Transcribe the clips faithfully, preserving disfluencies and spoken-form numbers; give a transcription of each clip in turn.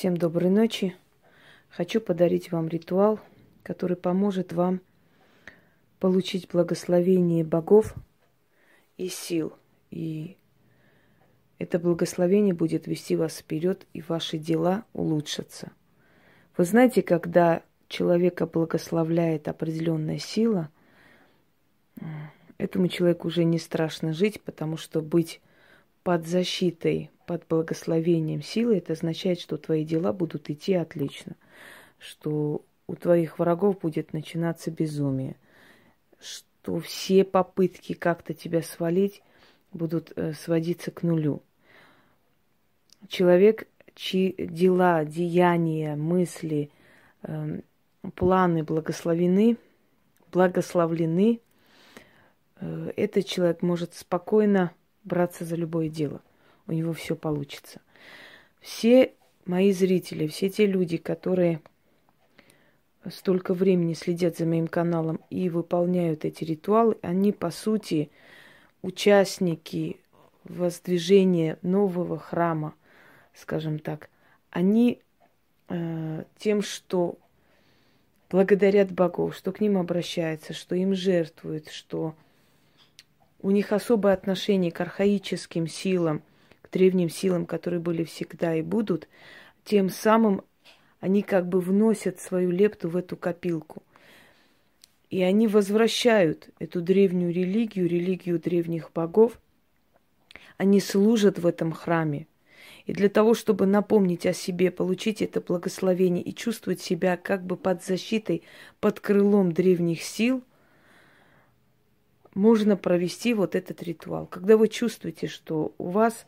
Всем доброй ночи. Хочу подарить вам ритуал, который поможет вам получить благословение богов и сил. И это благословение будет вести вас вперед, и ваши дела улучшатся. Вы знаете, когда человека благословляет определенная сила, этому человеку уже не страшно жить, потому что быть под защитой, под благословением силы, это означает, что твои дела будут идти отлично, что у твоих врагов будет начинаться безумие, что все попытки как-то тебя свалить будут сводиться к нулю. Человек, чьи дела, деяния, мысли, э, планы благословены, благословлены, э, этот человек может спокойно браться за любое дело. У него все получится. Все мои зрители, все те люди, которые столько времени следят за моим каналом и выполняют эти ритуалы, они, по сути, участники воздвижения нового храма, скажем так. Они э, тем, что благодарят богов, что к ним обращаются, что им жертвуют, что у них особое отношение к архаическим силам, к древним силам, которые были всегда и будут, тем самым они как бы вносят свою лепту в эту копилку. И они возвращают эту древнюю религию, религию древних богов. Они служат в этом храме. И для того, чтобы напомнить о себе, получить это благословение и чувствовать себя как бы под защитой, под крылом древних сил, можно провести вот этот ритуал. Когда вы чувствуете, что у вас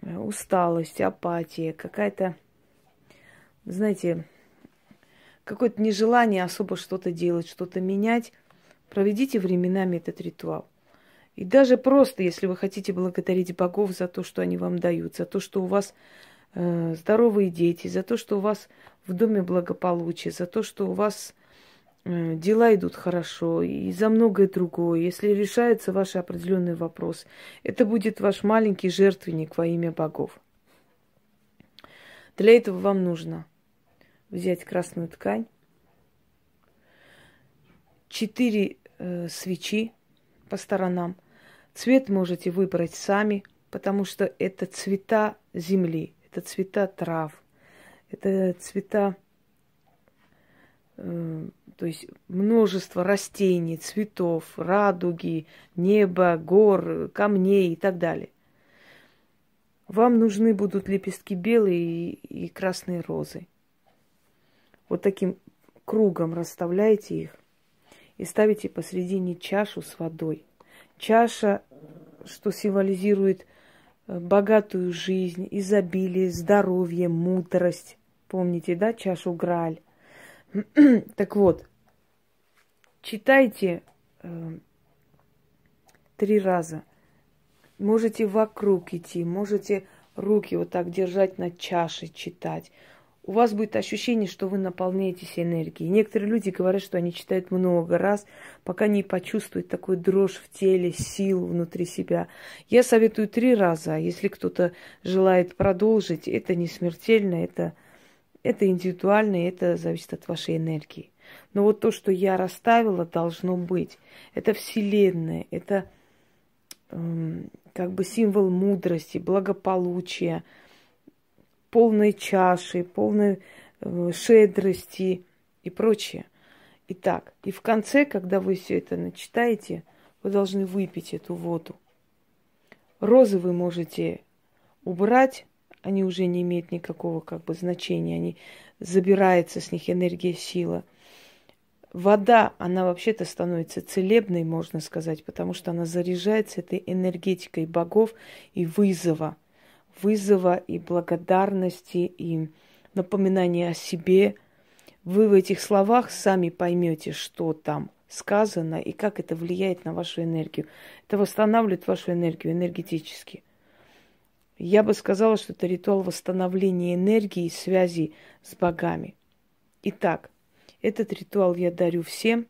усталость, апатия, какая-то, знаете, какое-то нежелание особо что-то делать, что-то менять, проведите временами этот ритуал. И даже просто, если вы хотите благодарить богов за то, что они вам дают, за то, что у вас э, здоровые дети, за то, что у вас в доме благополучие, за то, что у вас э, дела идут хорошо, и за многое другое, если решается ваш определенный вопрос, это будет ваш маленький жертвенник во имя богов. Для этого вам нужно взять красную ткань, четыре э, свечи по сторонам. Цвет можете выбрать сами, потому что это цвета земли, это цвета трав, это цвета, э, то есть множество растений, цветов, радуги, неба, гор, камней и так далее. Вам нужны будут лепестки белые и, и красные розы. Вот таким кругом расставляете их и ставите посредине чашу с водой. Чаша, что символизирует богатую жизнь, изобилие, здоровье, мудрость. Помните, да, чашу Грааль? Так вот, читайте э, три раза. Можете вокруг идти, можете руки вот так держать над чашей, читать. У вас будет ощущение, что вы наполняетесь энергией. Некоторые люди говорят, что они читают много раз, пока не почувствуют такую дрожь в теле, сил внутри себя. Я советую три раза. Если кто-то желает продолжить, это не смертельно, это, это индивидуально, это зависит от вашей энергии. Но вот то, что я расставила, должно быть. Это Вселенная, это э, как бы символ мудрости, благополучия, полной чаши, полной э, шедрости и прочее. Итак, и в конце, когда вы все это начитаете, вы должны выпить эту воду. Розы вы можете убрать, они уже не имеют никакого как бы значения, они забираются с них энергия, сила. Вода, она вообще-то становится целебной, можно сказать, потому что она заряжается этой энергетикой богов и вызова. вызова и благодарности, и напоминания о себе. Вы в этих словах сами поймете, что там сказано и как это влияет на вашу энергию. Это восстанавливает вашу энергию энергетически. Я бы сказала, что это ритуал восстановления энергии и связи с богами. Итак, этот ритуал я дарю всем.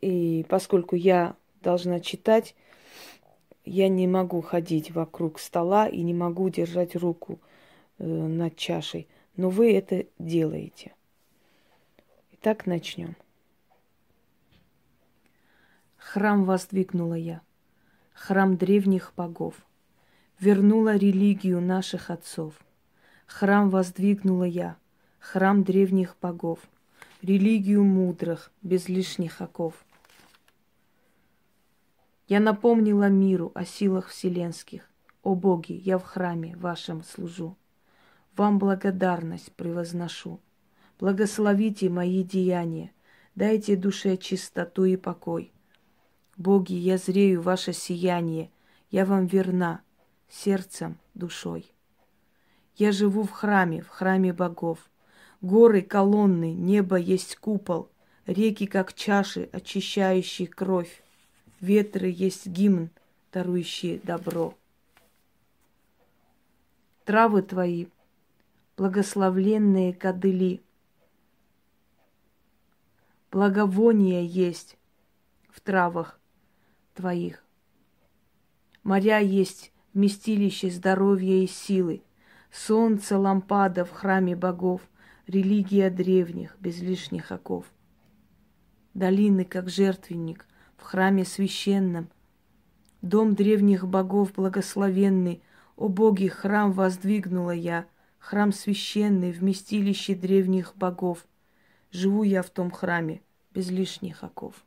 И поскольку я должна читать, я не могу ходить вокруг стола и не могу держать руку над чашей, но вы это делаете. Итак, начнем. Храм воздвигнула я, храм древних богов, вернула религию наших отцов. Храм воздвигнула я, храм древних богов, религию мудрых, без лишних оков. Я напомнила миру о силах вселенских. О боги, я в храме вашем служу, вам благодарность превозношу. Благословите мои деяния, дайте душе чистоту и покой. Боги, я зрею ваше сияние, я вам верна сердцем, душой. Я живу в храме, в храме богов. Горы, колонны, небо есть купол, реки, как чаши, очищающие кровь. Ветры есть гимн, дарующие добро. Травы твои, благословленные кадыли, благовония есть в травах твоих. Моря есть вместилище здоровья и силы. Солнце, лампада в храме богов, религия древних, без лишних оков. Долины, как жертвенник, в храме священном, дом древних богов благословенный. О боги, храм воздвигнула я, храм священный, вместилище древних богов. Живу я в том храме, без лишних оков.